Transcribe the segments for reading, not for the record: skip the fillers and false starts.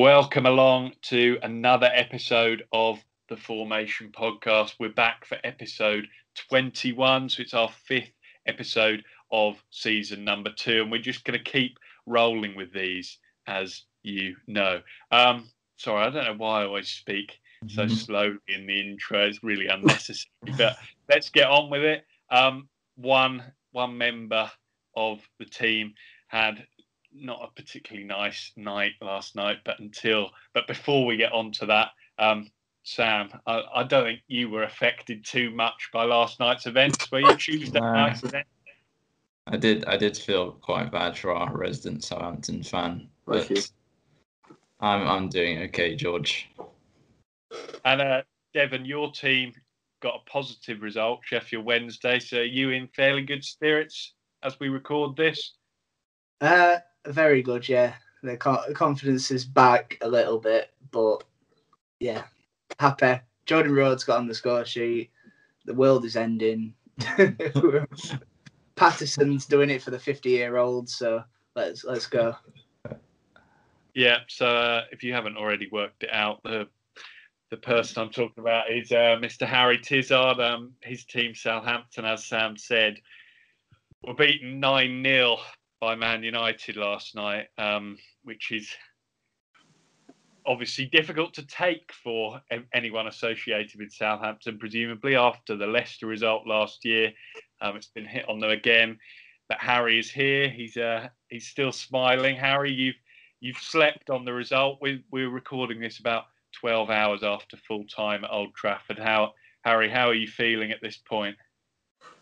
Welcome along to another episode of the Fourmation Podcast. We're back for episode 21, so it's our fifth episode of season number 2, and we're just going to keep rolling with these, as you know. Sorry, I don't know why I always speak so slow in the intro. It's really unnecessary, but let's get on with it. One member of the team had not a particularly nice night last night, but before we get on to that, Sam, I don't think you were affected too much by last night's events, were you? Tuesday night's event. I did feel quite bad for our resident Southampton fan, but I'm doing okay, George. And Devon, your team got a positive result, Sheffield Wednesday. So are you in fairly good spirits as we record this? Very good, yeah. The confidence is back a little bit, but yeah, happy. Jordan Rhodes got on the score sheet. The world is ending. Patterson's doing it for the 50-year-old, so let's go. Yeah, so if you haven't already worked it out, the person I'm talking about is Mr. Harry Tizard. His team, Southampton, as Sam said, were beaten 9-0. by Man United last night, which is obviously difficult to take for anyone associated with Southampton, presumably after the Leicester result last year. It's been hit on them again, but Harry is here. He's still smiling. Harry, you've slept on the result. We're recording this about 12 hours after full time at Old Trafford. Harry, how are you feeling at this point?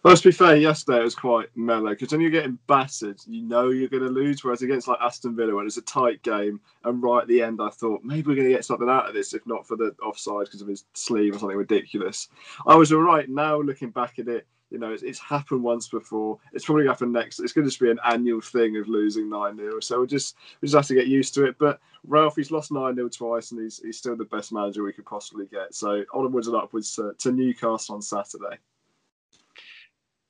Well, to be fair, yesterday it was quite mellow, because when you're getting battered, you know you're going to lose, whereas against like Aston Villa, when it was a tight game, and right at the end I thought, maybe we're going to get something out of this, if not for the offside because of his sleeve or something ridiculous. I was all right. Now, looking back at it, you know, it's happened once before. It's probably going to happen next. It's going to just be an annual thing of losing 9-0. So we just have to get used to it. But Ralph, he's lost 9-0 twice, and he's still the best manager we could possibly get. So onwards and upwards to Newcastle on Saturday.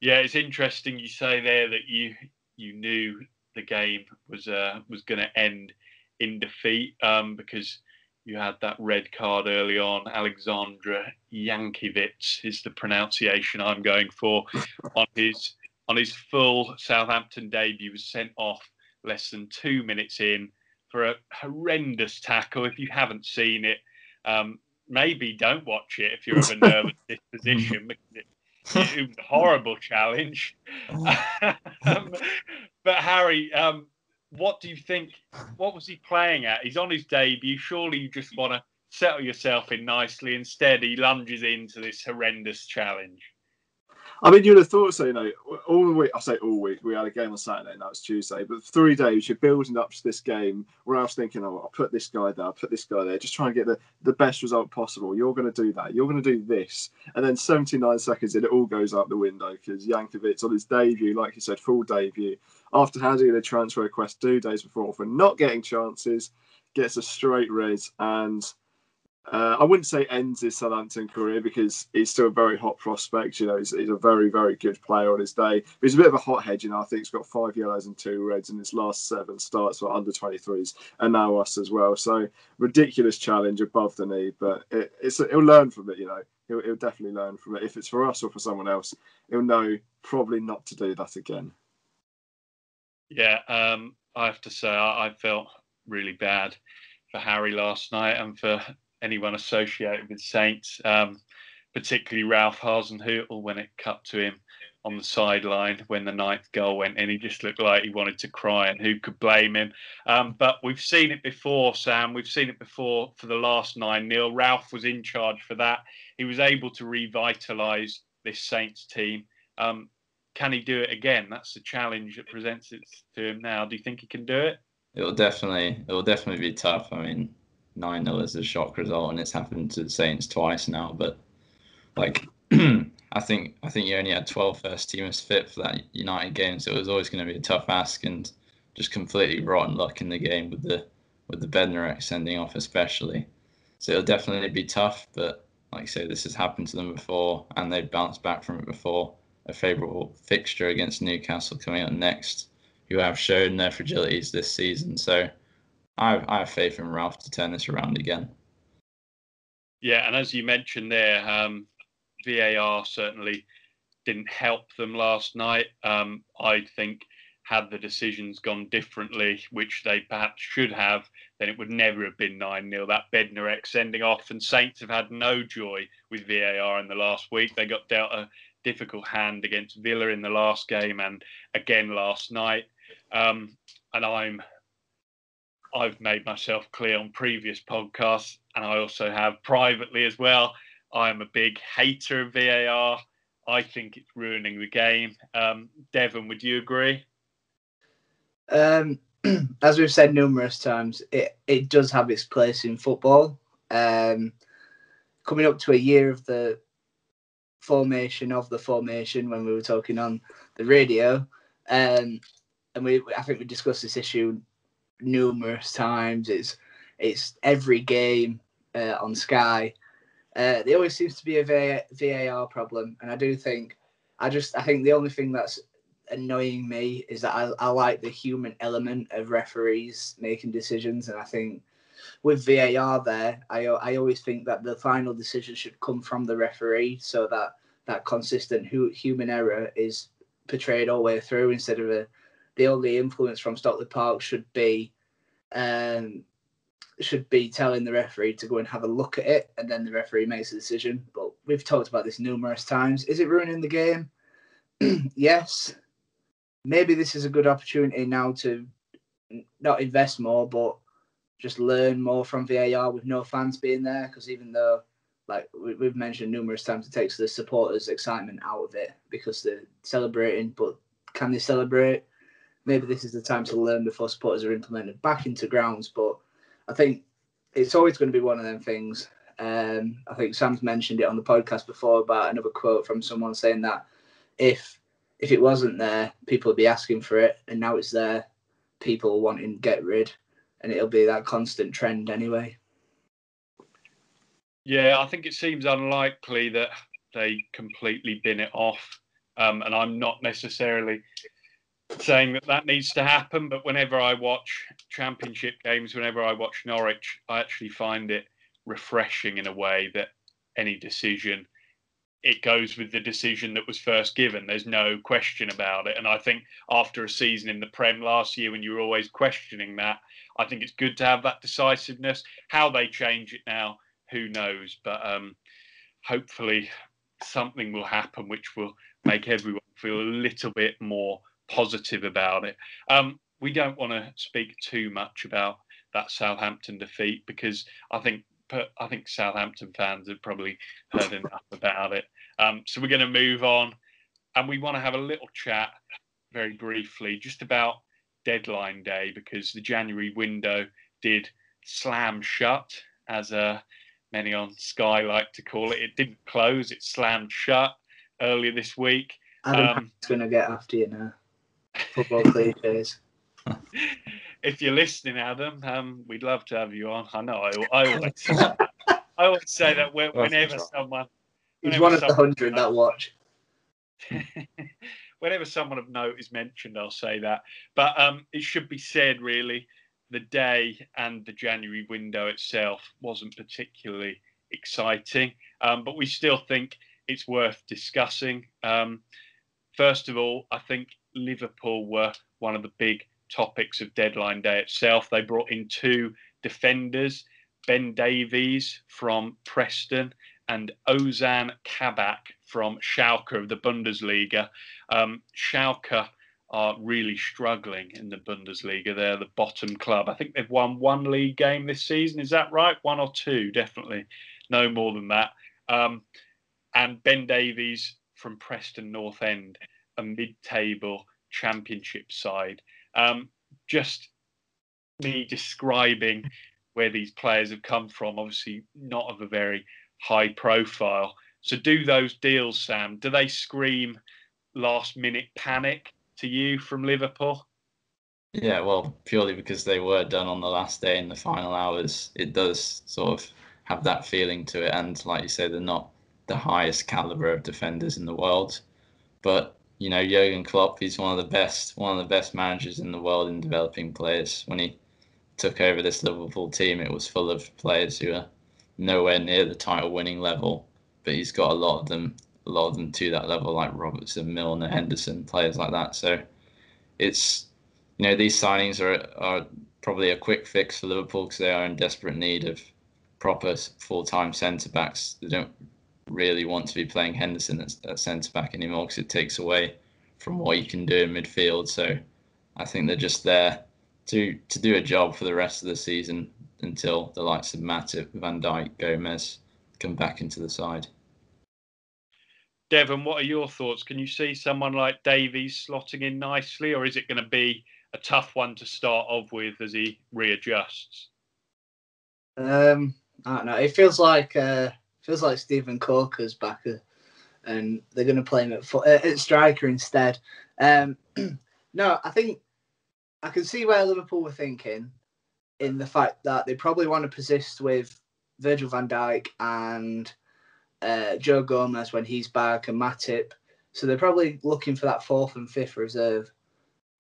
Yeah, it's interesting you say there that you knew the game was going to end in defeat because you had that red card early on. Alexandre Jankiewicz is the pronunciation I'm going for. on his full Southampton debut, was sent off less than 2 minutes in for a horrendous tackle. If you haven't seen it, maybe don't watch it if you're of a nervous disposition, because it was a horrible challenge. But Harry, what do you think? What was he playing at? He's on his debut. Surely you just want to settle yourself in nicely. Instead, he lunges into this horrendous challenge. I mean, you'd have thought so, you know, all week, we had a game on Saturday, and that was Tuesday, but 3 days, you're building up to this game where I was thinking, oh, I'll put this guy there, I'll put this guy there, just try and get the best result possible. You're going to do that. You're going to do this. And then 79 seconds in, it all goes out the window, because Jankiewicz, on his debut, like you said, full debut, after handing in a transfer request 2 days before for not getting chances, gets a straight red, and I wouldn't say ends his Southampton career, because he's still a very hot prospect. You know, he's a very, very good player on his day. But he's a bit of a hothead, you know. I think he's got 5 yellows and 2 reds in his last 7 starts for under 23s, and now us as well. So ridiculous challenge above the knee, but he'll learn from it, you know. He'll definitely learn from it. If it's for us or for someone else, he'll know probably not to do that again. Yeah, I have to say I felt really bad for Harry last night, and for anyone associated with Saints, particularly Ralph Hasenhüttl, when it cut to him on the sideline when the 9th goal went in. He just looked like he wanted to cry, and who could blame him? But we've seen it before, Sam. We've seen it before for the last 9-0. Ralph was in charge for that. He was able to revitalise this Saints team. Can he do it again? That's the challenge that presents it to him now. Do you think he can do it? It will definitely be tough. I mean, 9-0 is a shock result, and it's happened to the Saints twice now. But like, I think you only had 12 first teamers fit for that United game, so it was always going to be a tough ask, and just completely rotten luck in the game with the Bednarek sending off especially. So it'll definitely be tough. But like I say, this has happened to them before, and they've bounced back from it before. A favourable fixture against Newcastle coming up next, who have shown their fragilities this season. So I have faith in Ralph to turn this around again. Yeah, and as you mentioned there, VAR certainly didn't help them last night. I think had the decisions gone differently, which they perhaps should have, then it would never have been 9-0. That Bednarek sending off, and Saints have had no joy with VAR in the last week. They got dealt a difficult hand against Villa in the last game and again last night. And I've made myself clear on previous podcasts, and I also have privately as well, I'm a big hater of VAR. I think it's ruining the game. Devon, would you agree? As we've said numerous times, it does have its place in football. Coming up to a year of the formation of the formation, when we were talking on the radio, and I think we discussed this issue numerous times. It's every game on Sky. There always seems to be a VAR problem, and I think the only thing that's annoying me is that I like the human element of referees making decisions, and I think with VAR there, I always think that the final decision should come from the referee, so that that consistent human error is portrayed all the way through, instead of the only influence from Stockley Park should be telling the referee to go and have a look at it, and then the referee makes a decision. But we've talked about this numerous times. Is it ruining the game? Yes. Maybe this is a good opportunity now to not invest more, but just learn more from VAR with no fans being there, because even though, like we've mentioned numerous times, it takes the supporters' excitement out of it because they're celebrating, but can they celebrate? Maybe this is the time to learn before supporters are implemented back into grounds, but I think it's always going to be one of them things. I think Sam's mentioned it on the podcast before about another quote from someone saying that if it wasn't there, people would be asking for it, and now it's there, people wanting to get rid, and it'll be that constant trend anyway. Yeah, I think it seems unlikely that they completely bin it off, and I'm not necessarily saying that needs to happen, but whenever I watch championship games, whenever I watch Norwich, I actually find it refreshing in a way that any decision, it goes with the decision that was first given. There's no question about it. And I think after a season in the Prem last year when you were always questioning that, I think it's good to have that decisiveness. How they change it now, who knows? But hopefully something will happen which will make everyone feel a little bit more positive about it. We don't want to speak too much about that Southampton defeat, because I think Southampton fans have probably heard enough about it. So we're going to move on, and we want to have a little chat very briefly just about deadline day, because the January window did slam shut, as many on Sky like to call it. It didn't close, it slammed shut earlier this week. Adam Hack's going to get after you now. Football cliches. If you're listening, Adam, we'd love to have you on. I know I always say that whenever someone... He's one of the 100 that watch. Whenever someone of note is mentioned, I'll say that. But it should be said, really, the day and the January window itself wasn't particularly exciting. But we still think it's worth discussing. First of all, I think Liverpool were one of the big topics of deadline day itself. They brought in two defenders, Ben Davies from Preston and Ozan Kabak from Schalke of the Bundesliga. Schalke are really struggling in the Bundesliga. They're the bottom club. I think they've won one league game this season. Is that right? One or two, definitely. No more than that. And Ben Davies from Preston North End, a mid-table championship side. Just me describing where these players have come from, obviously not of a very high profile. So do those deals, Sam, do they scream last-minute panic to you from Liverpool? Yeah, well, purely because they were done on the last day in the final hours, it does sort of have that feeling to it. And like you say, they're not the highest calibre of defenders in the world. But you know, Jurgen Klopp, he's one of the best managers in the world in developing players. When he took over this Liverpool team, it was full of players who are nowhere near the title-winning level, but he's got a lot of them to that level, like Robertson, Milner, Henderson, players like that. So it's, you know, these signings are probably a quick fix for Liverpool because they are in desperate need of proper full-time centre-backs. They don't really want to be playing Henderson at centre-back anymore because it takes away from what you can do in midfield. So I think they're just there to do a job for the rest of the season until the likes of Matip, Van Dijk, Gomez come back into the side. Devon, what are your thoughts? Can you see someone like Davies slotting in nicely, or is it going to be a tough one to start off with as he readjusts? I don't know. It feels like Stephen Corker's back, and they're going to play him at striker instead. No, I think I can see where Liverpool were thinking in the fact that they probably want to persist with Virgil van Dijk and Joe Gomez when he's back and Matip. So they're probably looking for that fourth and fifth reserve.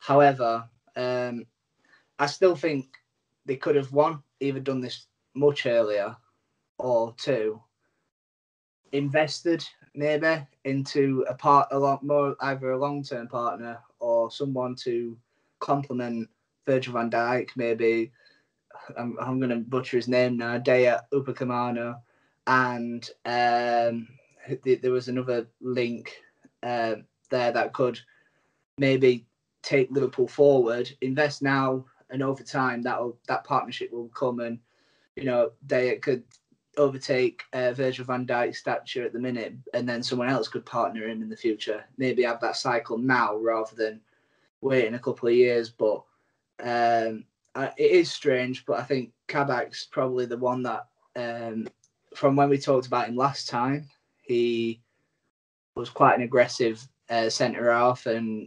However, I still think they could have, one, either done this much earlier or, two, invested maybe into either a long-term partner or someone to complement Virgil van Dijk, maybe. I'm going to butcher his name now, Daya Upamecano, and there was another link there that could maybe take Liverpool forward. Invest now, and over time that partnership will come, and you know Daya could overtake Virgil van Dijk's stature at the minute, and then someone else could partner him in the future. Maybe have that cycle now rather than waiting a couple of years, but. It is strange, but I think Kabak's probably the one that, from when we talked about him last time, he was quite an aggressive centre-half and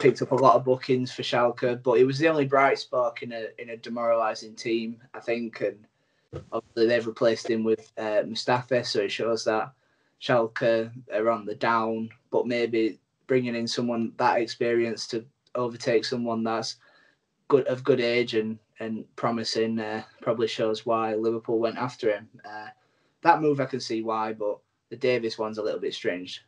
picked up a lot of bookings for Schalke, but he was the only bright spark in a demoralising team, I think, and obviously they've replaced him with Mustafi, so it shows that Schalke are on the down, but maybe bringing in someone that experienced to overtake someone that's good age and promising probably shows why Liverpool went after him. That move I can see why, but the Davies one's a little bit strange.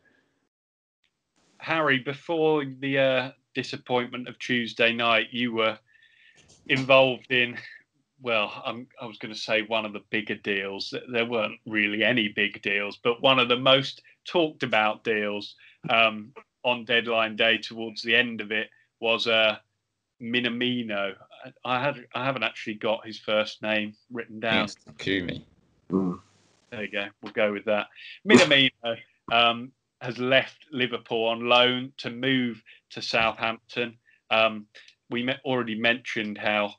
Harry, before the disappointment of Tuesday night, you were involved in, well, I was going to say one of the bigger deals. There weren't really any big deals, but one of the most talked about deals on deadline day towards the end of it was Minamino. I haven't actually got his first name written down. Yes, Takumi. There you go. We'll go with that. Minamino has left Liverpool on loan to move to Southampton. We already mentioned how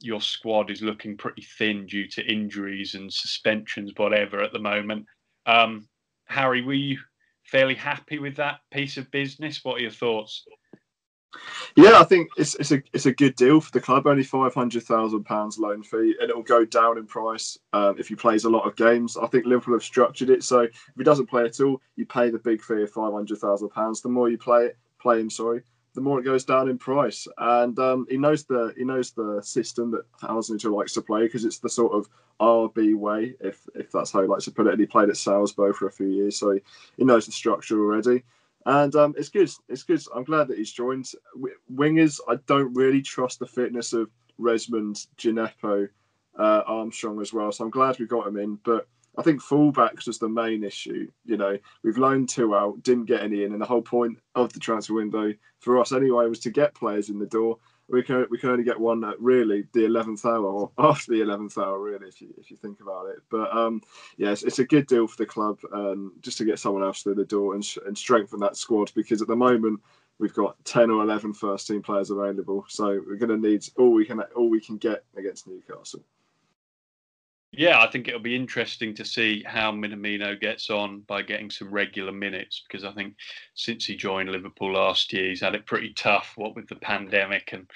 your squad is looking pretty thin due to injuries and suspensions, whatever, at the moment. Harry, were you fairly happy with that piece of business? What are your thoughts? Yeah, I think it's a good deal for the club. Only £500,000 loan fee, and it'll go down in price if he plays a lot of games. I think Liverpool have structured it so if he doesn't play at all, you pay the big fee of £500,000. The more you play him, the more it goes down in price. And he knows the system that Hasenhüttl likes to play because it's the sort of RB way, if that's how he likes to put it. And he played at Salzburg for a few years, so he knows the structure already. And it's good. I'm glad that he's joined. Wingers, I don't really trust the fitness of Resmond, Gineppo, Armstrong as well. So I'm glad we got him in. But I think fullbacks was the main issue. You know, we've loaned two out, didn't get any in, and the whole point of the transfer window for us anyway was to get players in the door. We can only get one at really the 11th hour or after the 11th hour, really, if you think about it. But yes, it's a good deal for the club just to get someone else through the door and strengthen that squad, because at the moment we've got 10 or 11 first team players available, so we're going to need all we can get against Newcastle. Yeah, I think it'll be interesting to see how Minamino gets on by getting some regular minutes, because I think since he joined Liverpool last year, he's had it pretty tough, what with the pandemic and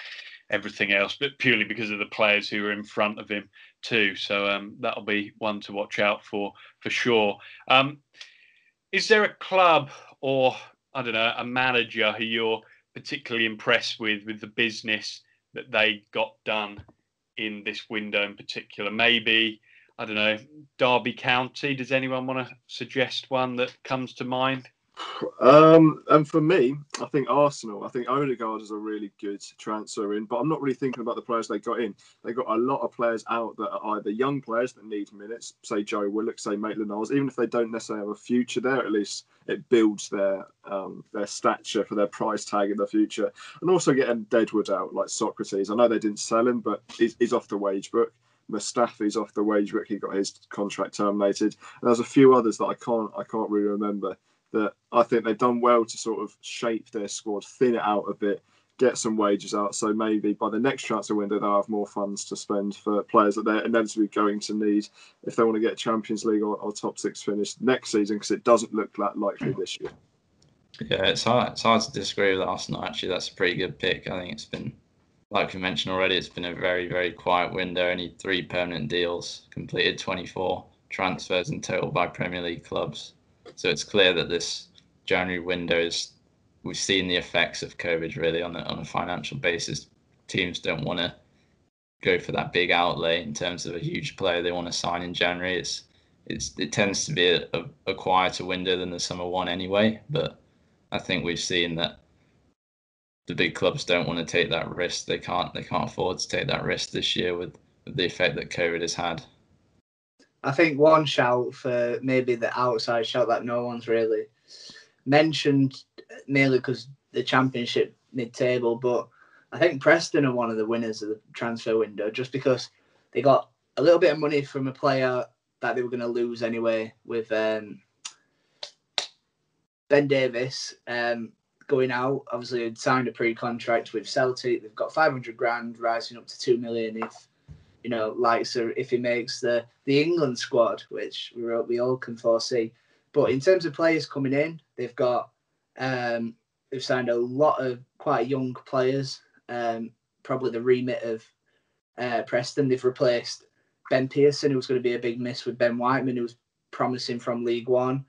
everything else, but purely because of the players who are in front of him too. So that'll be one to watch out for sure. Is there a club or, I don't know, a manager who you're particularly impressed with the business that they got done in this window in particular. Maybe, I don't know, Derby County. Does anyone want to suggest one that comes to mind? And for me, I think Arsenal. I think Odegaard is a really good transfer in, but I'm not really thinking about the players they got in. They got a lot of players out that are either young players that need minutes, say Joe Willock, say Maitland-Niles. Even if they don't necessarily have a future there, at least it builds their stature for their price tag in the future. And also getting Deadwood out, like Socrates. I know they didn't sell him, but he's off the wage book. Mustafi's off the wage book. He got his contract terminated. And there's a few others that I can't really remember. That I think they've done well to sort of shape their squad, thin it out a bit, get some wages out. So maybe by the next transfer window, they'll have more funds to spend for players that they're inevitably going to need if they want to get Champions League or top six finish next season, because it doesn't look that likely this year. Yeah, it's hard to disagree with Arsenal, actually. That's a pretty good pick. I think it's been, like we mentioned already, it's been a very, very quiet window. Only 3 permanent deals, completed 24 transfers in total by Premier League clubs. So it's clear that this January window is, we've seen the effects of COVID really on a financial basis. Teams don't want to go for that big outlay in terms of a huge player they want to sign in January. It tends to be a quieter window than the summer one anyway. But I think we've seen that the big clubs don't want to take that risk. They can't afford to take that risk this year with the effect that COVID has had. I think one shout for maybe the outside shout that no one's really mentioned, mainly because the Championship mid-table, but I think Preston are one of the winners of the transfer window just because they got a little bit of money from a player that they were going to lose anyway with Ben Davies going out. Obviously, he'd signed a pre-contract with Celtic. They've got $500,000 rising up to $2 million if... You know, like, so if he makes the England squad, which we all can foresee. But in terms of players coming in, they've got they've signed a lot of quite young players. Probably the remit of Preston. They've replaced Ben Pearson, who was going to be a big miss, with Ben Whiteman, who was promising from League One.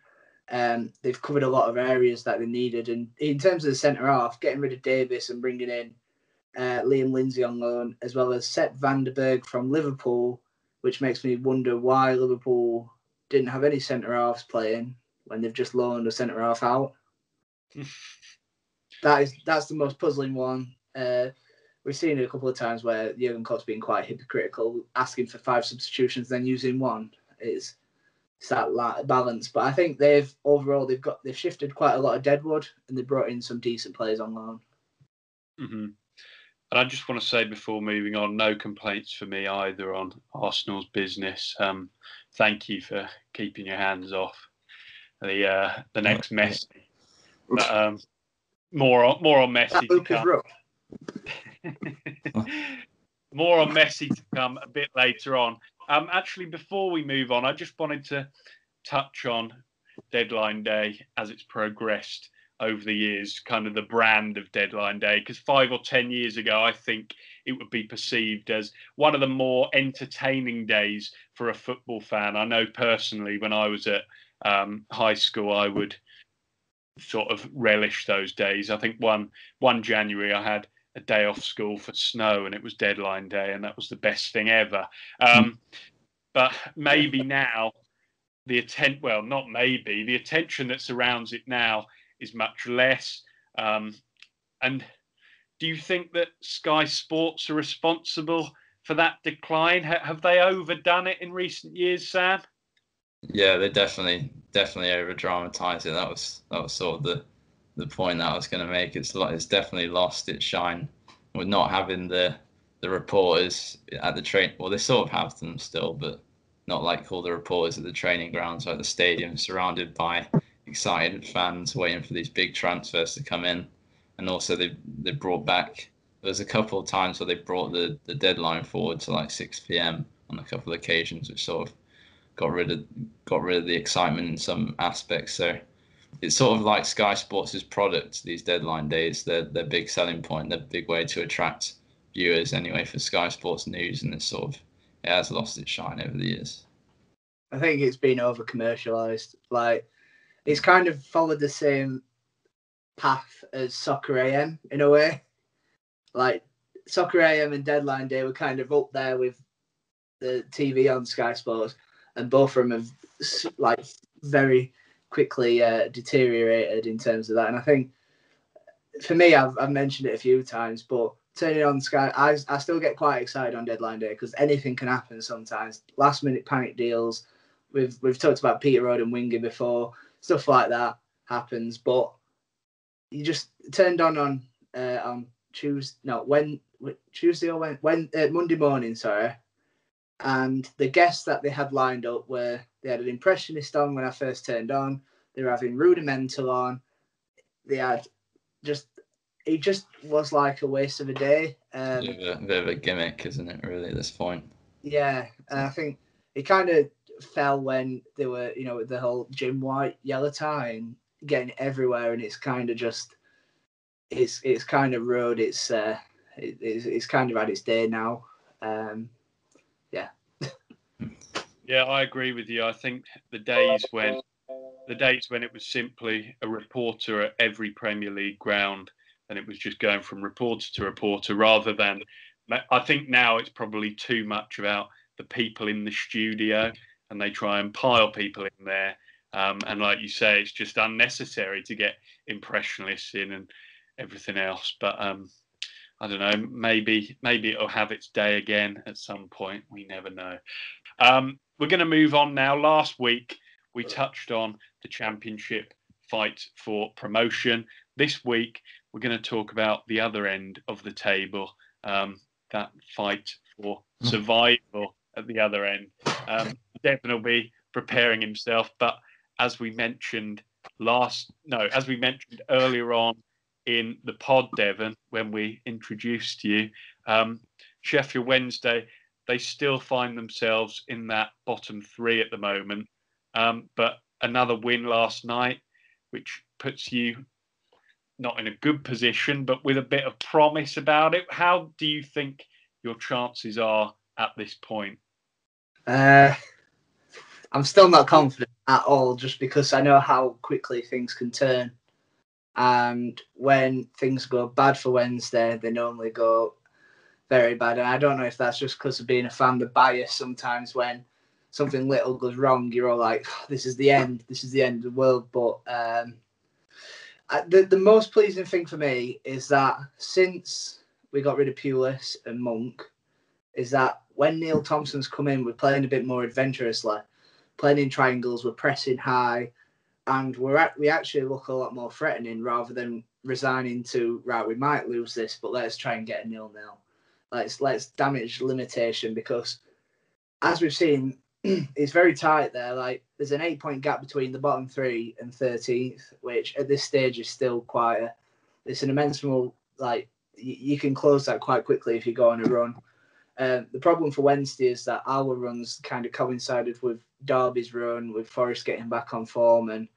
They've covered a lot of areas that they needed. And in terms of the centre half, getting rid of Davies and bringing in Liam Lindsay on loan, as well as Sepp Vandenberg from Liverpool, which makes me wonder why Liverpool didn't have any centre-halves playing when they've just loaned a centre-half out. That's the most puzzling one. We've seen it a couple of times where Jurgen Klopp's been quite hypocritical, asking for 5 substitutions, then using one. It's that balance. But I think they've shifted quite a lot of Deadwood, and they brought in some decent players on loan. Mm-hmm. And I just want to say before moving on, no complaints for me either on Arsenal's business. Thank you for keeping your hands off the next Messi. But, more on Messi to come. More on Messi to come a bit later on. Actually, before we move on, I just wanted to touch on deadline day as it's progressed over the years, kind of the brand of deadline day, because 5 or 10 years ago, I think it would be perceived as one of the more entertaining days for a football fan. I know personally, when I was at high school, I would sort of relish those days. I think one January, I had a day off school for snow, and it was deadline day, and that was the best thing ever. But maybe now, the attention that surrounds it now is much less. And do you think that Sky Sports are responsible for that decline? Have they overdone it in recent years, Sam? Yeah, they definitely over-dramatised it. That was sort of the point that I was going to make. It's definitely lost its shine with not having the reporters at the train. Well, they sort of have them still, but not like all the reporters at the training grounds or at the stadium, surrounded by excited fans waiting for these big transfers to come in. And also they brought back, there was a couple of times where they brought the deadline forward to like 6 p.m. on a couple of occasions, which sort of got rid of the excitement in some aspects. So it's sort of like Sky Sports' product, these deadline days, their big selling point, their big way to attract viewers anyway for Sky Sports News, and it has lost its shine over the years. I think it's been over commercialised. It's kind of followed the same path as Soccer AM in a way. Like Soccer AM and Deadline Day were kind of up there with the TV on Sky Sports, and both of them have like very quickly deteriorated in terms of that. And I think for me, I've mentioned it a few times, but turning on Sky, I still get quite excited on Deadline Day because anything can happen sometimes. Last minute panic deals. We've talked about Peterhood and Winger before. Stuff like that happens, but you just turned on Monday morning, sorry. And the guests that they had lined up were, they had an impressionist on when I first turned on. They were having Rudimental on. They had it was like a waste of a day. A bit of a gimmick, isn't it, really, at this point? Yeah, and I think it kind of fell when they were, you know, with the whole Jim White yellow tie and getting everywhere, and it's kind of just, it's kind of rude. It's kind of had its day now. Yeah, I agree with you. I think the days when it was simply a reporter at every Premier League ground, and it was just going from reporter to reporter, rather than, I think now it's probably too much about the people in the studio, and they try and pile people in there. And like you say, it's just unnecessary to get impressionists in and everything else. But I don't know, maybe it'll have its day again at some point. We never know. We're going to move on now. Last week, we touched on the Championship fight for promotion. This week, we're going to talk about the other end of the table, that fight for survival at the other end. Devin will be preparing himself, but as we mentioned earlier on in the pod, Devon, when we introduced you, Sheffield Wednesday, they still find themselves in that bottom three at the moment. But another win last night, which puts you not in a good position, but with a bit of promise about it. How do you think your chances are at this point? I'm still not confident at all, just because I know how quickly things can turn. And when things go bad for Wednesday, they normally go very bad. And I don't know if that's just because of being a fan, the bias sometimes when something little goes wrong, you're all like, this is the end of the world. But the most pleasing thing for me is that since we got rid of Pulis and Monk, is that when Neil Thompson's come in, we're playing a bit more adventurously. Playing in triangles, we're pressing high, and we actually look a lot more threatening rather than resigning to, right, we might lose this, but let's try and get a 0-0. Let's damage limitation, because as we've seen, it's very tight there. Like, there's an 8-point gap between the bottom three and 13th, which at this stage is still quite it's an immense amount. Like, you can close that quite quickly if you go on a run. The problem for Wednesday is that our runs kind of coincided with Derby's run, with Forest getting back on form, and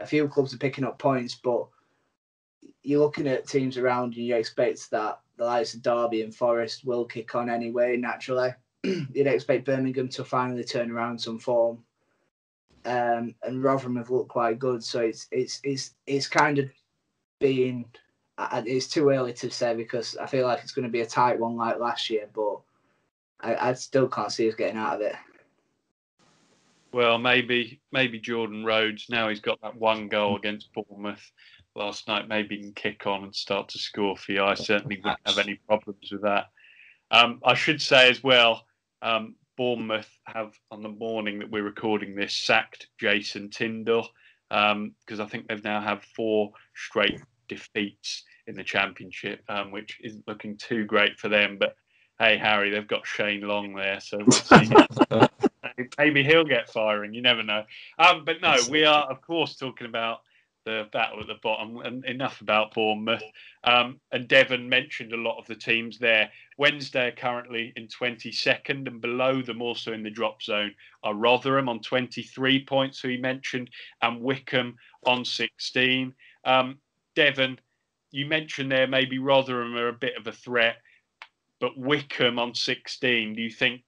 a few clubs are picking up points, but you're looking at teams around and you expect that the likes of Derby and Forest will kick on anyway, naturally. You'd expect Birmingham to finally turn around some form. And Rotherham have looked quite good, so it's kind of been... It's too early to say, because I feel like it's going to be a tight one like last year, but I still can't see us getting out of it. Well, maybe Jordan Rhodes, now he's got that one goal against Bournemouth last night, maybe he can kick on and start to score for you. I certainly wouldn't have any problems with that. I should say as well, Bournemouth have, on the morning that we're recording this, sacked Jason Tindall, because I think they've now had 4 straight defeats in the Championship, which isn't looking too great for them. But hey, Harry, they've got Shane Long there, so we'll see. Maybe he'll get firing. You never know. But no, we are, of course, talking about the battle at the bottom, and enough about Bournemouth. And Devon mentioned a lot of the teams there. Wednesday are currently in 22nd, and below them, also in the drop zone, are Rotherham on 23 points, who he mentioned, and Wycombe on 16. Devon, you mentioned there maybe Rotherham are a bit of a threat, but Wycombe on 16, do you think,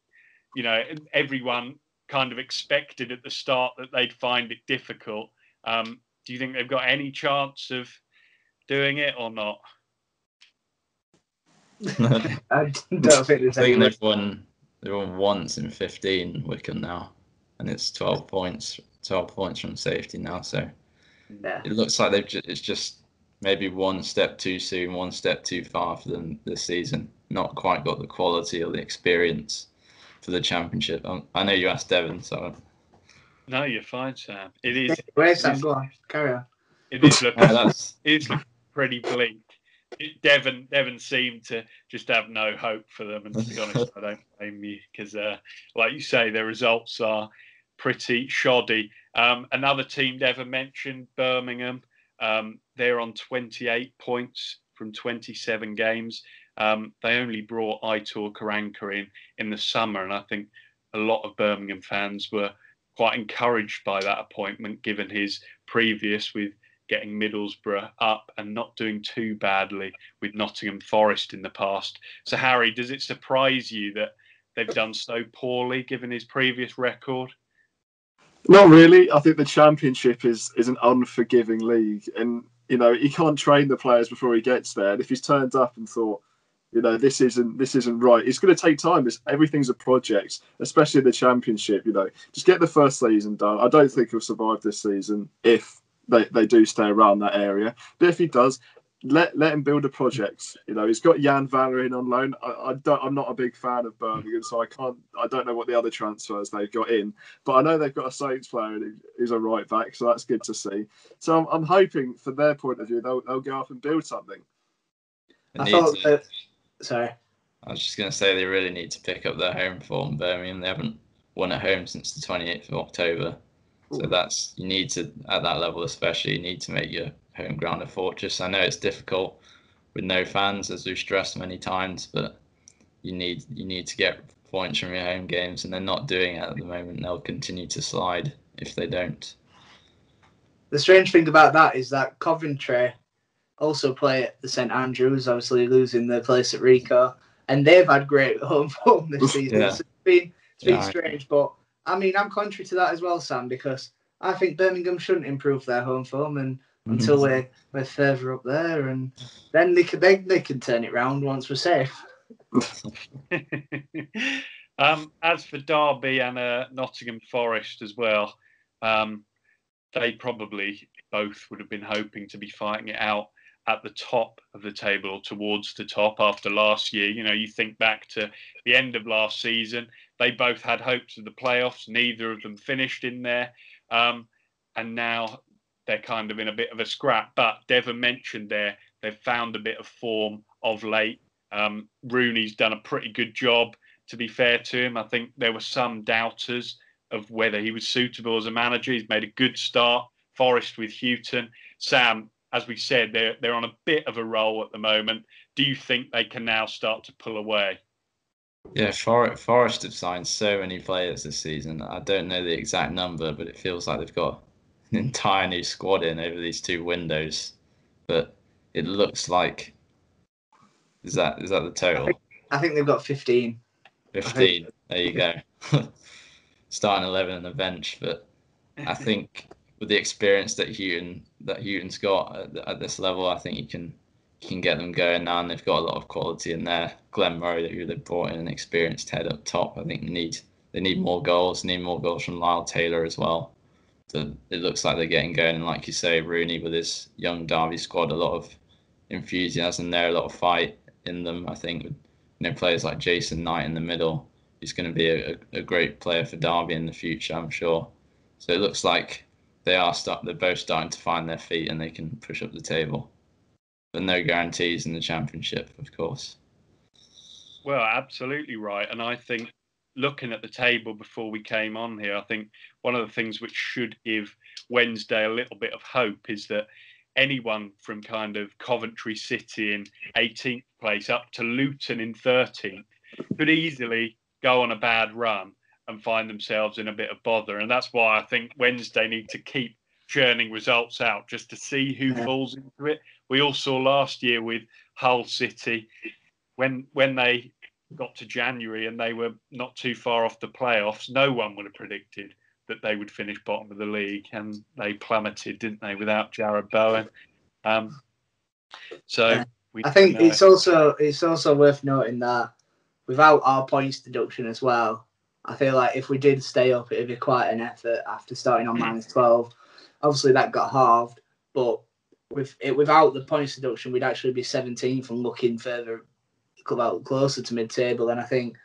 you know, everyone kind of expected at the start that they'd find it difficult. Do you think they've got any chance of doing it or not? I don't think they've won once in 15, Wycombe now, and it's 12 points from safety now, so nah. It looks like it's just maybe one step too soon, one step too far for them this season. Not quite got the quality or the experience for the Championship. I know you asked Devon, so... No, you're fine, Sam. It is... Where's Sam? Go on, carry on. It is looking, looking pretty bleak. Devon seemed to just have no hope for them, and to be honest, I don't blame you, because like you say, their results are pretty shoddy. Another team Devon mentioned, Birmingham, they're on 28 points from 27 games. They only brought Aitor Karanka in the summer, and I think a lot of Birmingham fans were quite encouraged by that appointment, given his previous with getting Middlesbrough up and not doing too badly with Nottingham Forest in the past. So, Harry, does it surprise you that they've done so poorly, given his previous record? Not really. I think the Championship is an unforgiving league, and you know he can't train the players before he gets there. And if he's turned up and thought, you know, this isn't right, it's going to take time. Everything's a project, especially the Championship. You know, just get the first season done. I don't think he'll survive this season if they do stay around that area. But if he does, let him build a project. You know, he's got Jan Valerian on loan. I'm not a big fan of Birmingham, so I don't know what the other transfers they've got in. But I know they've got a Saints player who's a right back, so that's good to see. So I'm hoping, from their point of view, they'll go up and build something. I was just going to say they really need to pick up their home form, Birmingham. They haven't won at home since the 28th of October. Ooh. So you need to, at that level especially, you need to make your home ground a fortress. I know it's difficult with no fans, as we've stressed many times, but you need to get points from your home games, and they're not doing it at the moment. They'll continue to slide if they don't. The strange thing about that is that Coventry also play at the St Andrews, obviously losing their place at Ricoh, and they've had great home form this season. Yeah. So it's been strange, but I mean, I'm contrary to that as well, Sam, because I think Birmingham shouldn't improve their home form until we're further up there, and then they can turn it round once we're safe. As for Derby and Nottingham Forest as well, they probably both would have been hoping to be fighting it out at the top of the table or towards the top after last year. You know, you think back to the end of last season, they both had hopes of the playoffs. Neither of them finished in there. And now they're kind of in a bit of a scrap. But Devon mentioned there, they've found a bit of form of late. Rooney's done a pretty good job, to be fair to him. I think there were some doubters of whether he was suitable as a manager. He's made a good start. Forest with Houghton. Sam, as we said, they're on a bit of a roll at the moment. Do you think they can now start to pull away? Yeah, Forest have signed so many players this season. I don't know the exact number, but it feels like they've got an entire new squad in over these two windows. But it looks like... Is that the total? I think they've got 15. 15. There you go. Starting 11 on the bench. But I think... with the experience that Houghton's got at this level, I think you can get them going now, and they've got a lot of quality in there. Glenn Murray, who they brought in, an experienced head up top, I think they need more goals. Need more goals from Lyle Taylor as well. So it looks like they're getting going, and like you say, Rooney with his young Derby squad, a lot of enthusiasm there, a lot of fight in them. I think with, you know, players like Jason Knight in the middle, he's going to be a great player for Derby in the future, I'm sure. So it looks like they're both starting to find their feet, and they can push up the table. But no guarantees in the Championship, of course. Well, absolutely right. And I think looking at the table before we came on here, I think one of the things which should give Wednesday a little bit of hope is that anyone from kind of Coventry City in 18th place up to Luton in 13th could easily go on a bad run and find themselves in a bit of bother. And that's why I think Wednesday need to keep churning results out just to see who falls into it. We all saw last year with Hull City, when they got to January and they were not too far off the playoffs, no one would have predicted that they would finish bottom of the league, and they plummeted, didn't they, without Jarrod Bowen. So I think it's also worth noting that without our points deduction as well, I feel like if we did stay up, it would be quite an effort after starting on -12. Obviously, that got halved, but without the points deduction, we'd actually be 17th and looking further, about closer to mid-table. And I think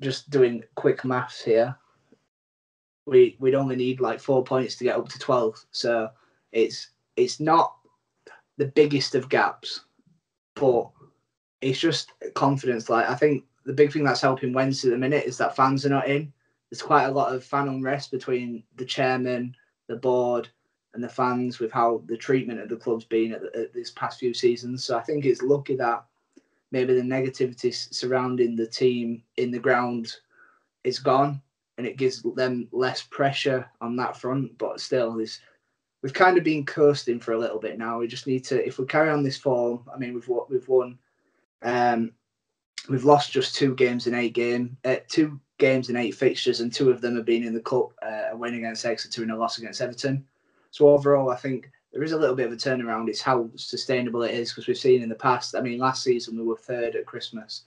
just doing quick maths here, we'd only need like 4 points to get up to 12th. So it's not the biggest of gaps, but it's just confidence. Like, I think the big thing that's helping Wednesday at the minute is that fans are not in. There's quite a lot of fan unrest between the chairman, the board, and the fans with how the treatment of the club's been at this past few seasons. So I think it's lucky that maybe the negativity surrounding the team in the ground is gone, and it gives them less pressure on that front. But still, we've kind of been coasting for a little bit now. We just need to, if we carry on this form, I mean, we've won. We've lost just 2 games in 8 fixtures, and 2 of them have been in the cup, a win against Exeter and a loss against Everton. So overall, I think there is a little bit of a turnaround. It's how sustainable it is, because we've seen in the past. I mean, last season we were 3rd at Christmas,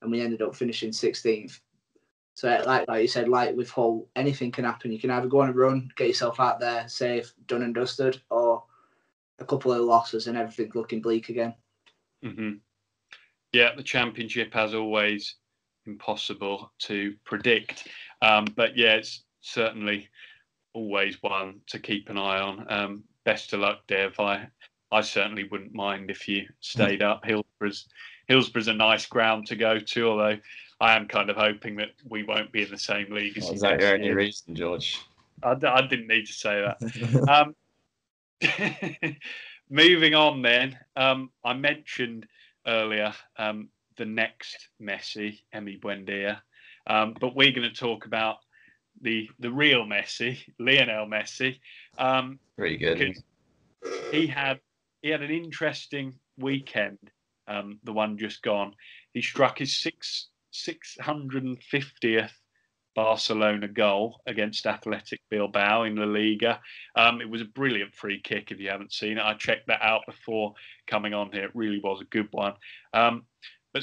and we ended up finishing 16th. So like you said, like with Hull, anything can happen. You can either go on a run, get yourself out there, safe, done and dusted, or a couple of losses and everything looking bleak again. Mm-hmm. Yeah, the Championship, as always, impossible to predict. But yeah, it's certainly always one to keep an eye on. Best of luck, Dev. I certainly wouldn't mind if you stayed up. Hillsborough's a nice ground to go to, although I am kind of hoping that we won't be in the same league. Is that your only reason, George? I didn't need to say that. Moving on then, I mentioned earlier the next Messi, Emi Buendia, but we're going to talk about the real Messi, Lionel Messi. Pretty good. He had an interesting weekend, the one just gone. He struck his 650th Barcelona goal against Athletic Bilbao in La Liga. It was a brilliant free kick, if you haven't seen it. I checked that out before coming on here. It really was a good one. But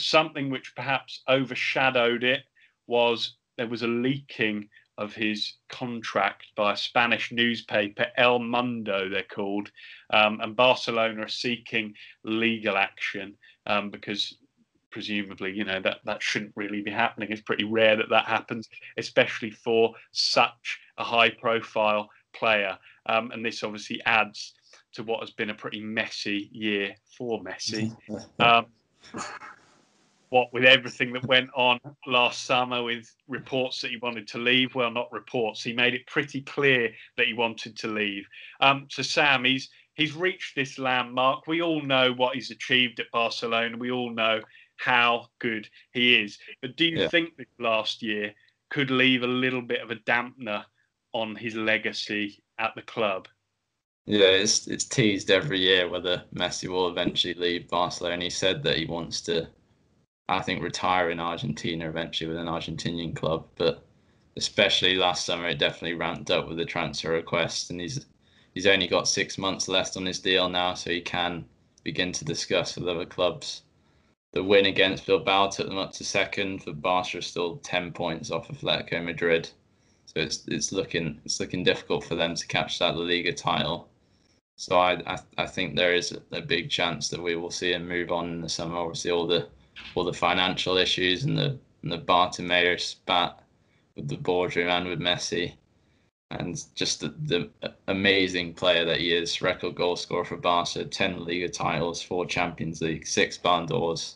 something which perhaps overshadowed it was there was a leaking of his contract by a Spanish newspaper, El Mundo, they're called. And Barcelona are seeking legal action because presumably, you know, that shouldn't really be happening. It's pretty rare that happens, especially for such a high-profile player. And this obviously adds to what has been a pretty messy year for Messi. What with everything that went on last summer with reports that he wanted to leave. Well, not reports. He made it pretty clear that he wanted to leave. So, Sam, he's reached this landmark. We all know what he's achieved at Barcelona. We all know how good he is. But do you think this last year could leave a little bit of a dampener on his legacy at the club? Yeah, it's teased every year whether Messi will eventually leave Barcelona. He said that he wants to, I think, retire in Argentina eventually with an Argentinian club. But especially last summer, it definitely ramped up with the transfer request. And he's only got 6 months left on his deal now, so he can begin to discuss with other clubs. The win against Bilbao took them up to 2nd. But Barca are still 10 points off of Atletico Madrid, so it's looking difficult for them to catch that La Liga title. So I think there is a big chance that we will see him move on in the summer. Obviously, all the financial issues and the Bartomeu spat with the boardroom and with Messi, and just the amazing player that he is. Record goal scorer for Barca, 10 Liga titles, 4 Champions League, 6 Ballon d'Ors.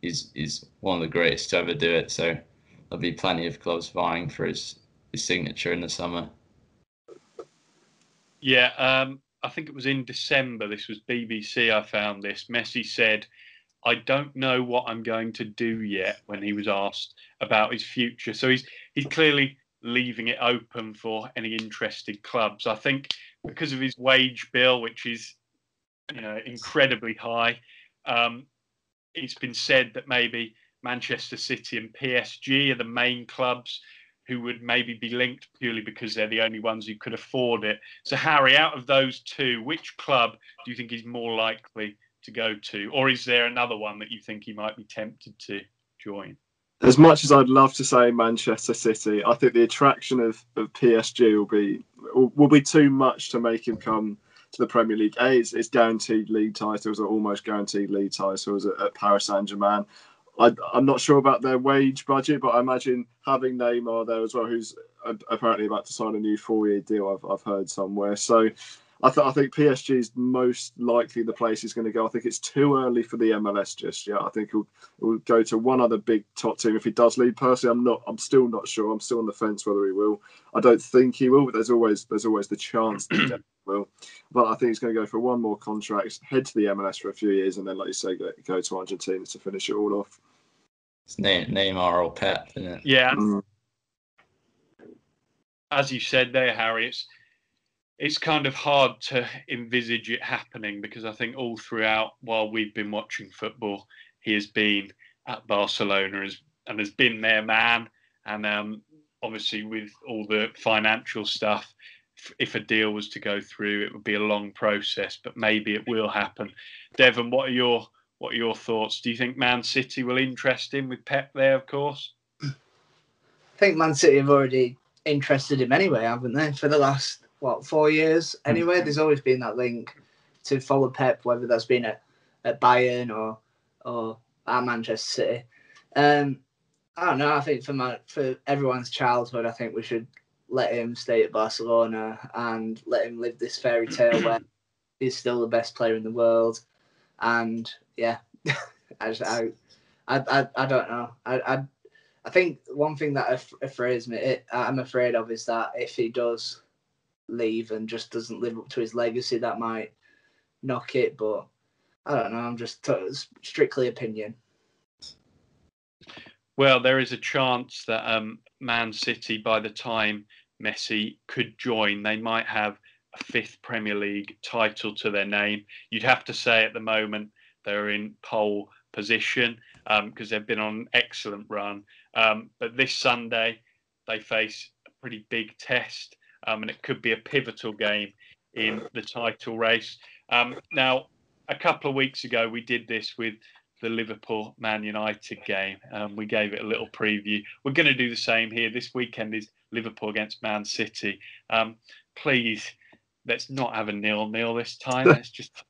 He's one of the greatest to ever do it, so there'll be plenty of clubs vying for his signature in the summer. Yeah, I think it was in December. This was BBC, I found this. Messi said, "I don't know what I'm going to do yet," when he was asked about his future. So he's clearly leaving it open for any interested clubs. I think because of his wage bill, which is, you know, incredibly high, it's been said that maybe Manchester City and PSG are the main clubs who would maybe be linked purely because they're the only ones who could afford it. So, Harry, out of those two, which club do you think is more likely to go to? Or is there another one that you think he might be tempted to join? As much as I'd love to say Manchester City, I think the attraction of PSG will be too much to make him come to the Premier League. It's guaranteed league titles, or almost guaranteed league titles at Paris Saint-Germain. I'm not sure about their wage budget, but I imagine having Neymar there as well, who's apparently about to sign a new 4-year deal, I've heard somewhere. So I think PSG is most likely the place he's going to go. I think it's too early for the MLS just yet. I think he'll go to one other big top team if he does leave. Personally, I'm still not sure. I'm still on the fence whether he will. I don't think he will, but there's always the chance that he definitely will. But I think he's going to go for one more contract, head to the MLS for a few years, and then, like you say, go to Argentina to finish it all off. It's Neymar or Pep, isn't it? Yeah. As you said there, Harry, it's kind of hard to envisage it happening, because I think all throughout, while we've been watching football, he has been at Barcelona and has been their man. And obviously with all the financial stuff, if a deal was to go through, it would be a long process, but maybe it will happen. Devon, what are your thoughts? Do you think Man City will interest him with Pep there, of course? I think Man City have already interested him anyway, haven't they? For the last... 4 years? Anyway, there's always been that link to follow Pep, whether that's been at Bayern or at Manchester City. I don't know. I think for everyone's childhood, I think we should let him stay at Barcelona and let him live this fairy tale where he's still the best player in the world. And yeah, I don't know. I think one thing that affrays me, I'm afraid of, is that if he does leave and just doesn't live up to his legacy, that might knock it. But I don't know, I'm just strictly opinion. Well, there is a chance that Man City, by the time Messi could join, they might have a 5th Premier League title to their name. You'd have to say at the moment they're in pole position, because they've been on an excellent run, but this Sunday they face a pretty big test. And it could be a pivotal game in the title race. Now, a couple of weeks ago, we did this with the Liverpool-Man United game. We gave it a little preview. We're going to do the same here. This weekend is Liverpool against Man City. Please, let's not have a 0-0 this time. Let's just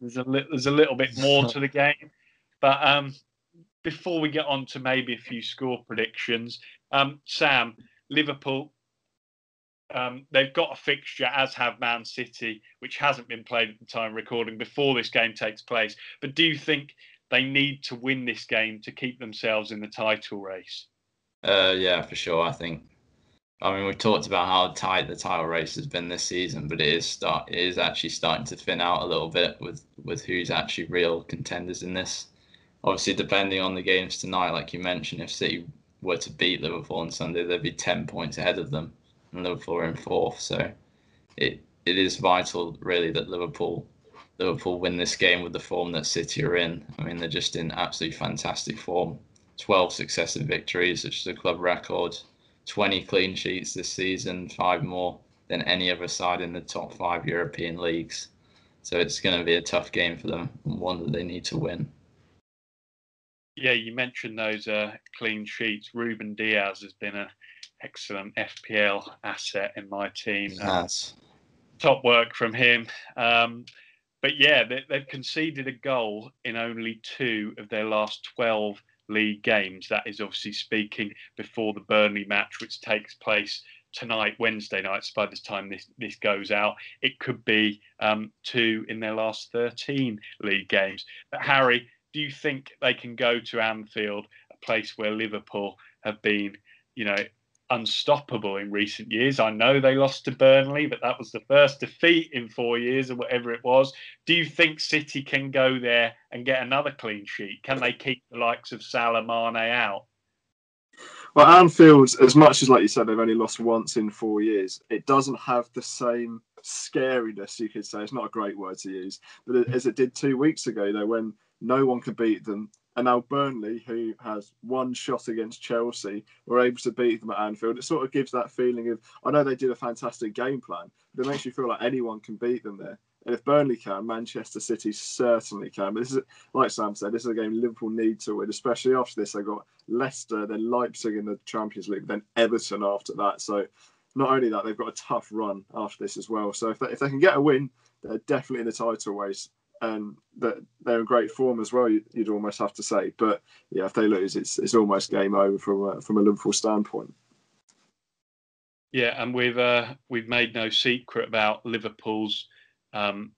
there's a little bit more to the game. But before we get on to maybe a few score predictions, Sam, Liverpool... they've got a fixture, as have Man City, which hasn't been played at the time of recording before this game takes place. But do you think they need to win this game to keep themselves in the title race? Yeah, for sure. I think. I mean, we've talked about how tight the title race has been this season, but it is actually starting to thin out a little bit with who's actually real contenders in this. Obviously, depending on the games tonight, like you mentioned, if City were to beat Liverpool on Sunday, they'd be 10 points ahead of them. And Liverpool are in 4th, so it is vital, really, that Liverpool win this game with the form that City are in. I mean, they're just in absolutely fantastic form. 12 successive victories, which is a club record. 20 clean sheets this season, 5 more than any other side in the top 5 European leagues. So it's going to be a tough game for them, and one that they need to win. Yeah, you mentioned those clean sheets. Ruben Diaz has been an excellent FPL asset in my team. Nice. Top work from him. But yeah, they've conceded a goal in only 2 of their last 12 league games. That is obviously speaking before the Burnley match, which takes place tonight, Wednesday night. So by the time this goes out, it could be 2 in their last 13 league games. But Harry, do you think they can go to Anfield, a place where Liverpool have been, unstoppable in recent years? I know they lost to Burnley, but that was the first defeat in 4 years or whatever it was. Do you think City can go there and get another clean sheet? Can they keep the likes of Salah, Mane out? Well, Anfield, as much as, like you said, they've only lost once in 4 years, it doesn't have the same scariness, you could say. It's not a great word to use, but as it did 2 weeks ago, though, when no one could beat them. And now Burnley, who has one shot against Chelsea, were able to beat them at Anfield. It sort of gives that feeling of, I know they did a fantastic game plan, but it makes you feel like anyone can beat them there. And if Burnley can, Manchester City certainly can. But this is, like Sam said, this is a game Liverpool need to win, especially after this. They've got Leicester, then Leipzig in the Champions League, then Everton after that. So not only that, they've got a tough run after this as well. So if they can get a win, they're definitely in the title race. And they're in great form as well, you'd almost have to say. But yeah, if they lose, it's almost game over from a Liverpool standpoint. Yeah, and we've made no secret about Liverpool's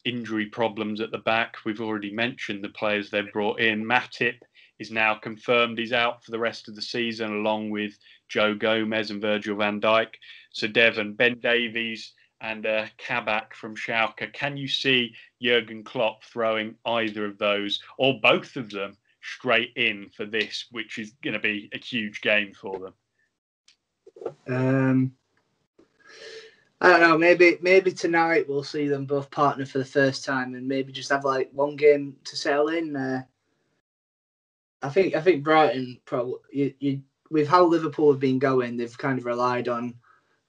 injury problems at the back. We've already mentioned the players they've brought in. Matip is now confirmed he's out for the rest of the season, along with Joe Gomez and Virgil van Dijk. So Devon, Ben Davies and Kabak from Schalke. Can you see Jurgen Klopp throwing either of those or both of them straight in for this, which is going to be a huge game for them? I don't know, maybe tonight we'll see them both partner for the first time and maybe just have like one game to settle in. I think Brighton probably, with how Liverpool have been going, they've kind of relied on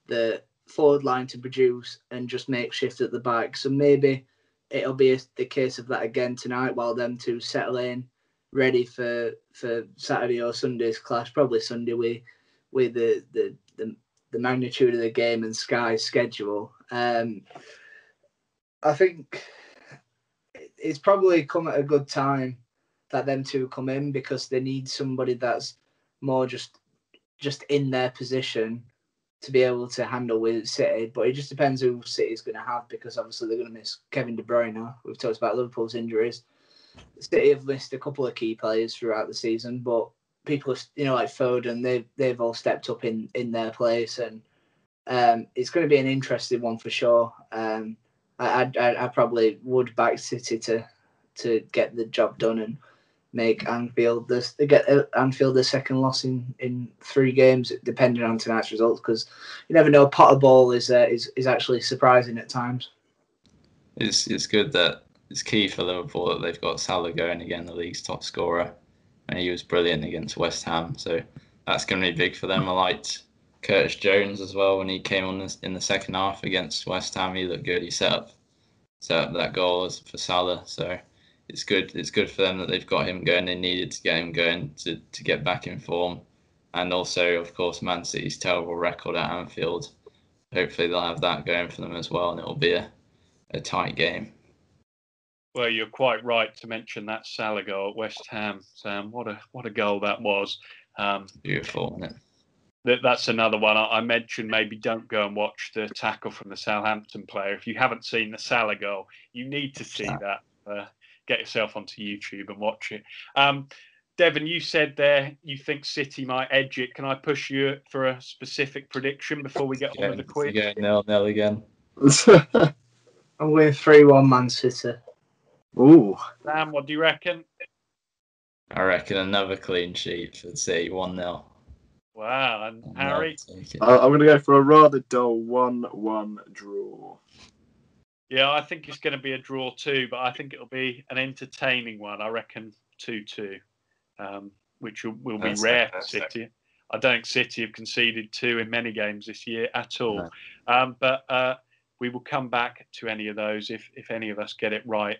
the forward line to produce and just make shift at the back. So maybe it'll be the case of that again tonight while them two settle in, ready for Saturday or Sunday's clash, probably Sunday with the magnitude of the game and Sky's schedule. I think it's probably come at a good time that them two come in because they need somebody that's more just in their position to be able to handle with City. But it just depends who City's going to have, because obviously they're going to miss Kevin De Bruyne. We've talked about Liverpool's injuries. City have missed a couple of key players throughout the season, but people, like Foden, they've all stepped up in their place, and it's going to be an interesting one for sure. I probably would back City to get the job done and make Anfield their second loss in three games, depending on tonight's results, because you never know. Potter ball is actually surprising at times. It's good that it's key for Liverpool that they've got Salah going again, the league's top scorer. And he was brilliant against West Ham, so that's going to be big for them. I liked Curtis Jones as well when he came on in the second half against West Ham. He looked good. He set up that goal for Salah, so it's good. It's good for them that they've got him going. They needed to get him going to get back in form, and also, of course, Man City's terrible record at Anfield. Hopefully, they'll have that going for them as well, and it'll be a tight game. Well, you're quite right to mention that Salah goal at West Ham, Sam. What a goal that was. Beautiful, isn't it? That's another one. I mentioned maybe don't go and watch the tackle from the Southampton player. If you haven't seen the Salah goal, you need to see that. Get yourself onto YouTube and watch it. Devon, you said there you think City might edge it. Can I push you for a specific prediction before we get on with the quiz? Yeah, 0-0 again. I'm with 3-1 Man City. Ooh. Sam, what do you reckon? I reckon another clean sheet for City, 1-0. Wow, and Harry? I'm going to go for a rather dull 1-1 draw. Yeah, I think it's going to be a draw too, but I think it'll be an entertaining one. I reckon 2-2, which will be rare for City. I don't think City have conceded 2 in many games this year at all. No. We will come back to any of those if any of us get it right.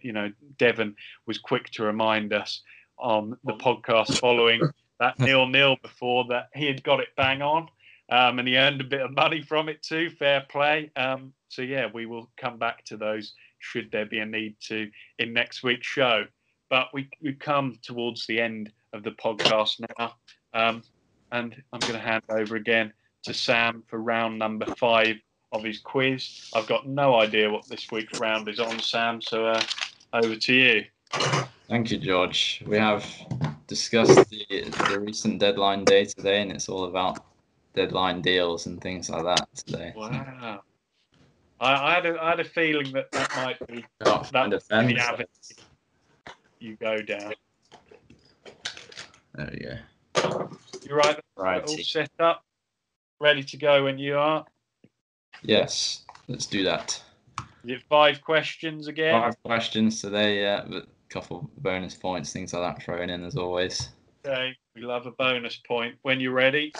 Devon was quick to remind us on the podcast following that 0-0 before that he had got it bang on, and he earned a bit of money from it too. Fair play. So yeah, we will come back to those should there be a need to in next week's show. But we come towards the end of the podcast now, and I'm going to hand over again to Sam for round number 5. Of his quiz. I've got no idea what this week's round is on, Sam, so over to you. Thank you, George. We have discussed the recent deadline day today, and it's all about deadline deals and things like that today. Wow. I had a feeling that might be the avenue you go down. There we go. You're right. All set up, ready to go when you are. Yes, let's do that. Is it 5 questions again? 5 questions today, yeah. But a couple bonus points, things like that thrown in as always. Okay, we love a bonus point. When you're ready.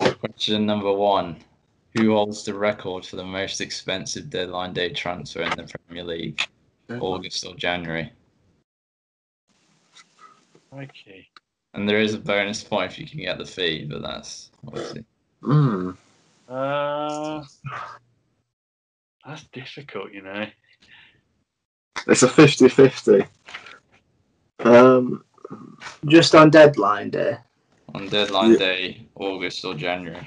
Question number 1. Who holds the record for the most expensive deadline day transfer in the Premier League? August or January. Okay. And there is a bonus point if you can get the fee, but that's obviously. That's difficult, you know. It's a 50-50. Just on deadline day. On deadline day, August or January.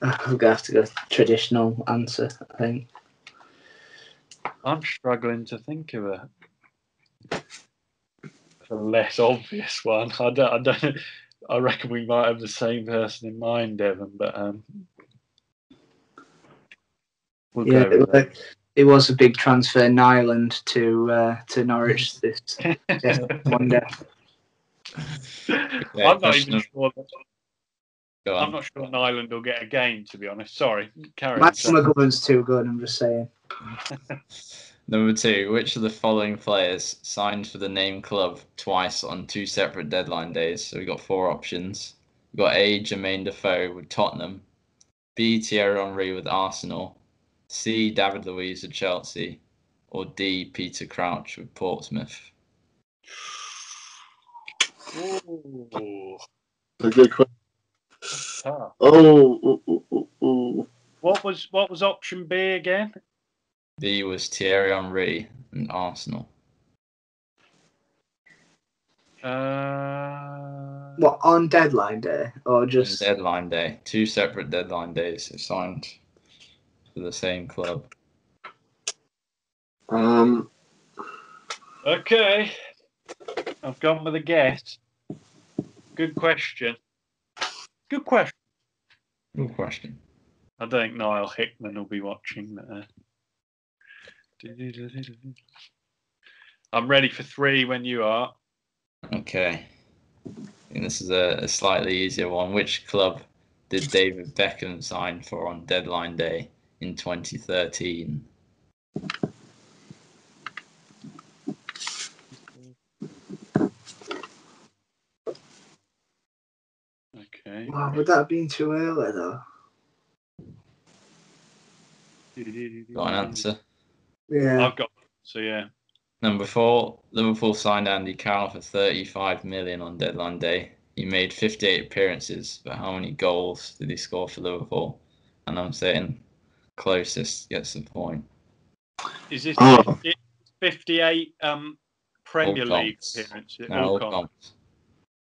I'm going to have to go traditional answer, I think. I'm struggling to think of a less obvious one. I reckon we might have the same person in mind, Devon, but it was a big transfer in Ireland to Norwich this one day. Okay, I'm not sure Ireland will get a game, to be honest. Sorry, carry on. McGovern's too good, I'm just saying. Number 2, which of the following players signed for the name club twice on two separate deadline days? So we've got 4 options. We've got A, Jermaine Defoe with Tottenham, B, Thierry Henry with Arsenal, C, David Luiz with Chelsea, or D, Peter Crouch with Portsmouth. Ooh. A good question. Huh. What was option B again? B was Thierry Henry and Arsenal. What, on deadline day or just deadline day? 2 separate deadline days signed for the same club. Okay, I've gone with a guess. Good question. I don't think Niall Hickman will be watching that. I'm ready for 3 when you are. Okay. And this is a slightly easier one. Which club did David Beckham sign for on deadline day in 2013? Wow, would that have been too early, though? Got an answer? Yeah. I've got one, so yeah. Number 4, Liverpool signed Andy Carroll for £35 million on deadline day. He made 58 appearances, but how many goals did he score for Liverpool? And I'm saying closest gets the point. Is this 58 Premier League appearances? No, all comps.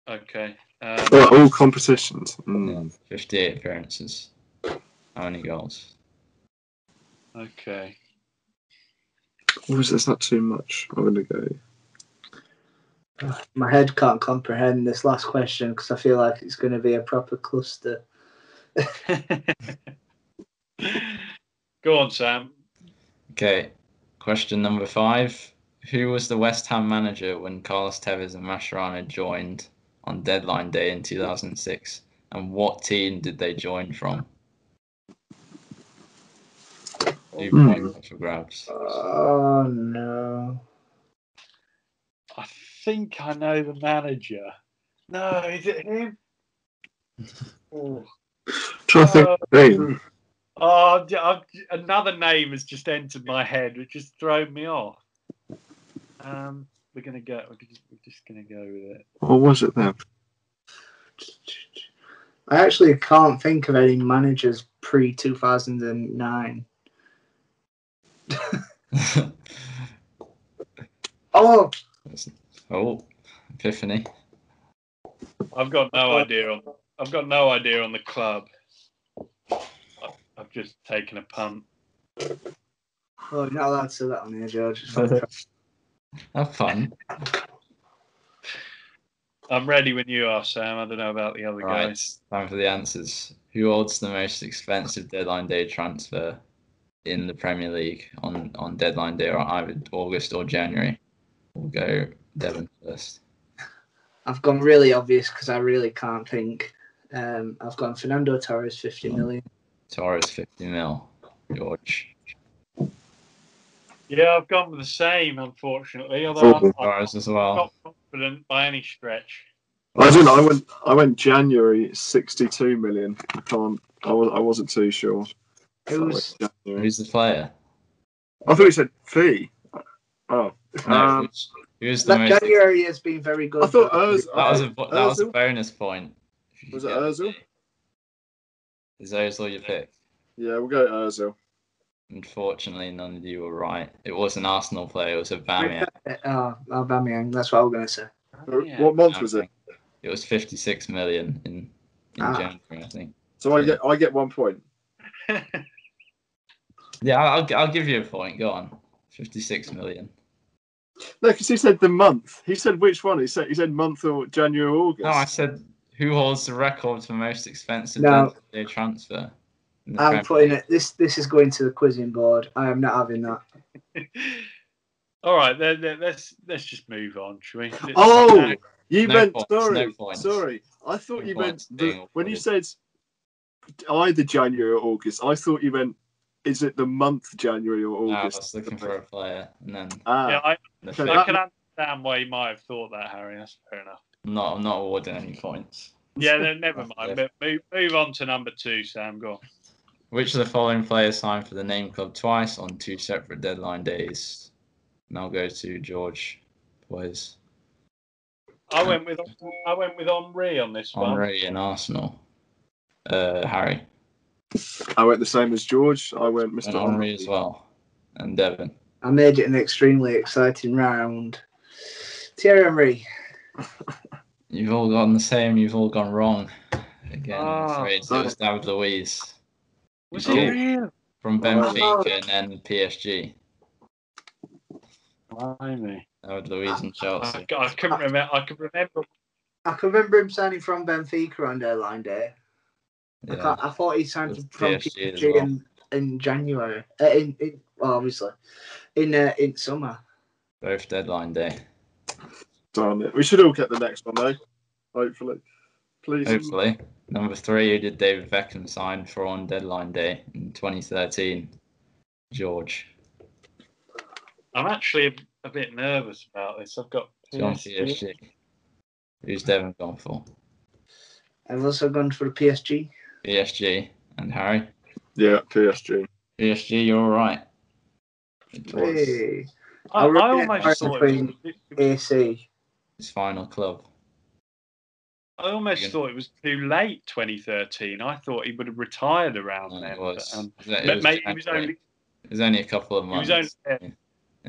Okay. All competitions. 58 appearances. How many goals? Okay. Or is this not too much? I'm going to go. My head can't comprehend this last question because I feel like it's going to be a proper cluster. Go on, Sam. Okay. Question number 5. Who was the West Ham manager when Carlos Tevez and Mascherano joined on deadline day in 2006, and what team did they join from? 2 points for grabs. Oh no! I think I know the manager. No, is it him? Try to think. Name. Oh, another name has just entered my head, which has thrown me off. We're just going to go with it. Or was it then? I actually can't think of any managers pre-2009. Oh, epiphany. I've got no idea on the club. I've just taken a punt. Oh, you're not allowed to say that on here, George. Have fun. I'm ready when you are, Sam. I don't know about the other guys. Time for the answers. Who holds the most expensive deadline day transfer in the Premier League on deadline day, or either August or January? We'll go Devon first. I've gone really obvious because I really can't think. I've gone Fernando Torres, 50 million. Torres, 50 mil. George. Yeah, I've gone with the same, unfortunately. Although I'm not confident by any stretch. I didn't. I went January, 62 million. I wasn't too sure. Who's the player? I thought he said fee. Oh. No, January has been very good. I thought that was a bonus point. Was it Ozil? Is Ozil your pick? Yeah, we'll go Ozil. Unfortunately, none of you were right. It was an Arsenal player. It was Aubameyang. Aubameyang. That's what I was going to say. Yeah. What month was it? It was 56 million in January, I think. So I get 1 point. Yeah, I'll give you a point. Go on. 56 million. No, because he said the month. He said which one? He said month or January or August. No, I said who holds the record for most expensive day transfer. I'm putting it. This is going to the quizzing board. I am not having that. All right, then let's just move on, shall we? Sorry. I thought no you meant the, when you said either January or August. I thought you meant is it the month January or August? I was looking for a player, and then I can understand why you might have thought that, Harry. That's fair enough. No, I'm not awarding any points. Yeah, then never mind. Move on to number two, Sam. Go on. Which of the following players signed for the name club twice on two separate deadline days? And I'll go to George, boys. I went with Henry on this one. Henry in Arsenal. Harry. I went the same as George. I went Mr. Henry as well. And Devon. I made it an extremely exciting round. Thierry Henry. You've all gone the same. You've all gone wrong. Again, it was David Luiz. Was he real? From Benfica and then PSG. Blimey. David Luiz and Chelsea. I couldn't remember. I can remember him signing from Benfica on deadline day. Yeah. I thought he signed from PSG in January. In summer. Both deadline day. Darn it. We should all get the next one, though. Hopefully. Please. Hopefully. Number three, who did David Beckham sign for on deadline day in 2013? George. I'm actually a bit nervous about this. I've got PSG. Who's Devon gone for? I've also gone for PSG. PSG. And Harry? Yeah, PSG. PSG, you're all right. Hey. I almost thought it was AC. His final club. I almost thought it was too late, 2013. I thought he would have retired around then. It was only a couple of months. He was only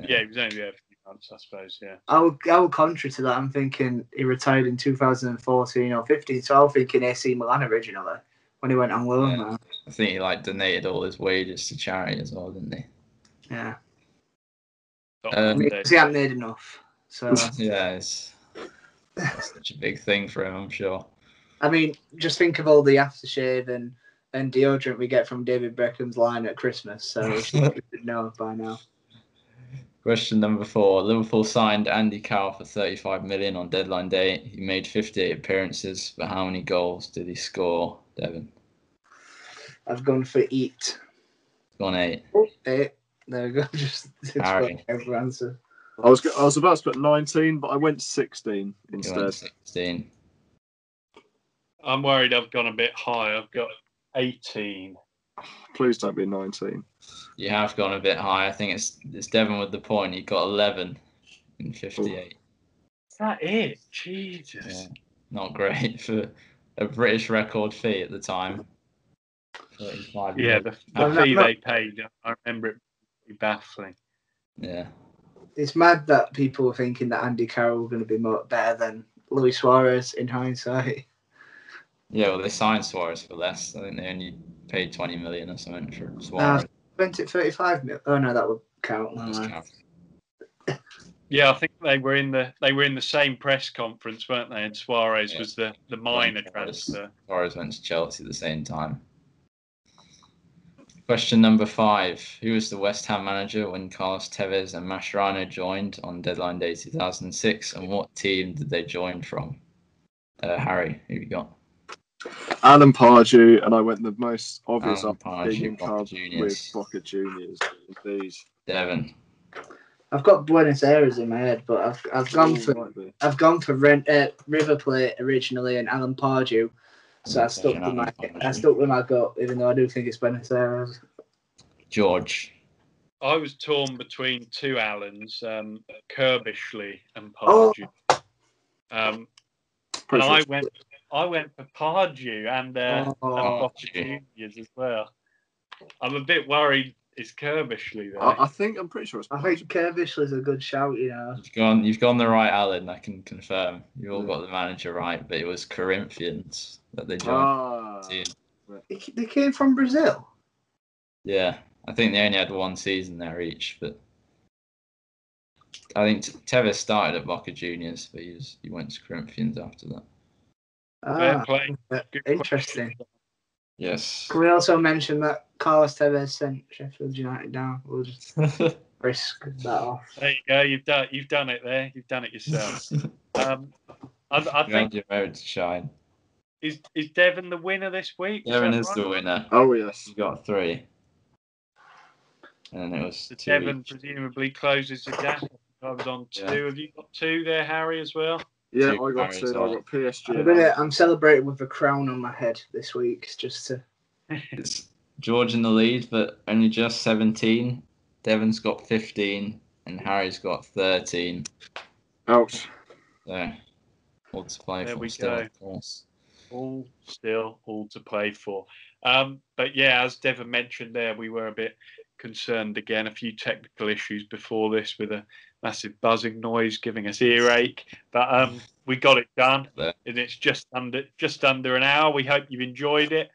there for a few months, I suppose, yeah. I would contrary to that. I'm thinking he retired in 2014 or 15, so I was thinking AC Milan originally when he went on loan. Yeah. I think he donated all his wages to charity as well, didn't he? Yeah. Because he hadn't made enough. So it's such a big thing for him, I'm sure. I mean, just think of all the aftershave and deodorant we get from David Beckham's line at Christmas. So we should know by now. Question number four. Liverpool signed Andy Carroll for 35 million on deadline day. He made 58 appearances, but how many goals did he score, Devon? I've gone for eight. Gone eight. Oh, eight. There we go. Just every answer. I was about to put 19, but I went 16 instead. You went 16. I'm worried I've gone a bit high. I've got 18. Please don't be 19. You have gone a bit high. I think it's Devon with the point. You got 11 in 58. Is that it? Jesus. Yeah, not great for a British record fee at the time. 35 million. The fee they paid. I remember it. Baffling. Yeah. It's mad that people were thinking that Andy Carroll was going to be better than Luis Suarez in hindsight. Yeah, well, they signed Suarez for less. I think they only paid 20 million or something for Suarez. Spent it 35 million. Oh, no, that would count. Count. Yeah, I think they were in the same press conference, weren't they? And Suarez was the minor transfer. Suarez went to Chelsea at the same time. Question number five. Who was the West Ham manager when Carlos Tevez and Mascherano joined on deadline day 2006? And what team did they join from? Harry, who you got? Alan Pardew, and I went the most obvious up with Boca Juniors. Please. Devon. I've got Buenos Aires in my head, but I've gone for River Plate originally and Alan Pardew. So I stuck with my gut, even though I do think it's Buenos Aires. George. I was torn between two Allens, Kerbishley and Pardew. And I went for Pardew and Boccia Juniors as well. I'm a bit worried. Is Kerbishley there? I'm pretty sure it's Pardew. I think Kerbishley's a good shout, yeah. You've gone the right, Allen, I can confirm. You all got the manager right, but it was Corinthians that they joined. They came from Brazil? Yeah, I think they only had one season there each, but I think Tevez started at Boca Juniors, but he went to Corinthians after that. Interesting. Question. Yes. Can we also mention that Carlos Tevez sent Sheffield United down? We'll just risk that off. There you go. You've done it there. You've done it yourself. I think you had your moment to shine. Is Devon the winner this week? Devon is the winner. Oh yes, he got three. And it was so Devon each. Presumably closes the gap. I was on two. Yeah. Have you got two there, Harry, as well? Yeah, I got two. I got PSG. I'm celebrating with a crown on my head this week. Just to. It's George in the lead, but only just 17. Devon's got 15, and Harry's got 13. Ouch. So, all to play for still, of course. All to play for. But yeah, as Devon mentioned there, we were a bit concerned again. A few technical issues before this with a massive buzzing noise giving us earache, but we got it done, and it's just under an hour. We hope you've enjoyed it.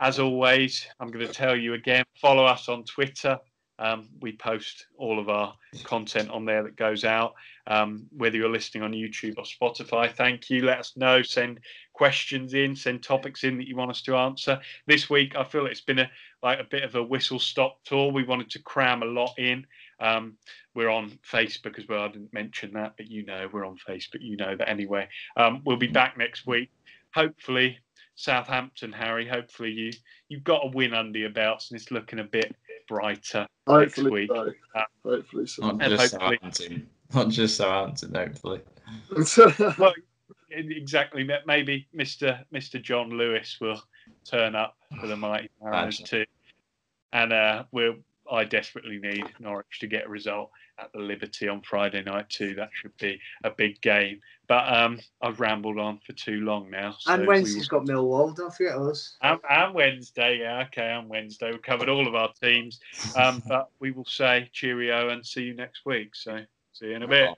As always, I'm going to tell you again, follow us on Twitter. We post all of our content on there that goes out, whether you're listening on YouTube or Spotify. Thank you. Let us know. Send questions in. Send topics in that you want us to answer. This week, I feel it's been a bit of a whistle-stop tour. We wanted to cram a lot in. We're on Facebook as well. I didn't mention that, but we're on Facebook. You know that anyway. We'll be back next week. Hopefully, Southampton, Harry, hopefully you've got a win under your belts and it's looking a bit brighter hopefully next week. So. Hopefully so. Not just Southampton, hopefully. Well, exactly. Maybe Mr. John Lewis will turn up for the mighty Mariners too. And I desperately need Norwich to get a result at the Liberty on Friday night too. That should be a big game. But I've rambled on for too long now. So and Wednesday's got Millwall, don't forget us. And Wednesday, yeah, okay, and Wednesday. We've covered all of our teams. But we will say cheerio and see you next week. So see you in a bit.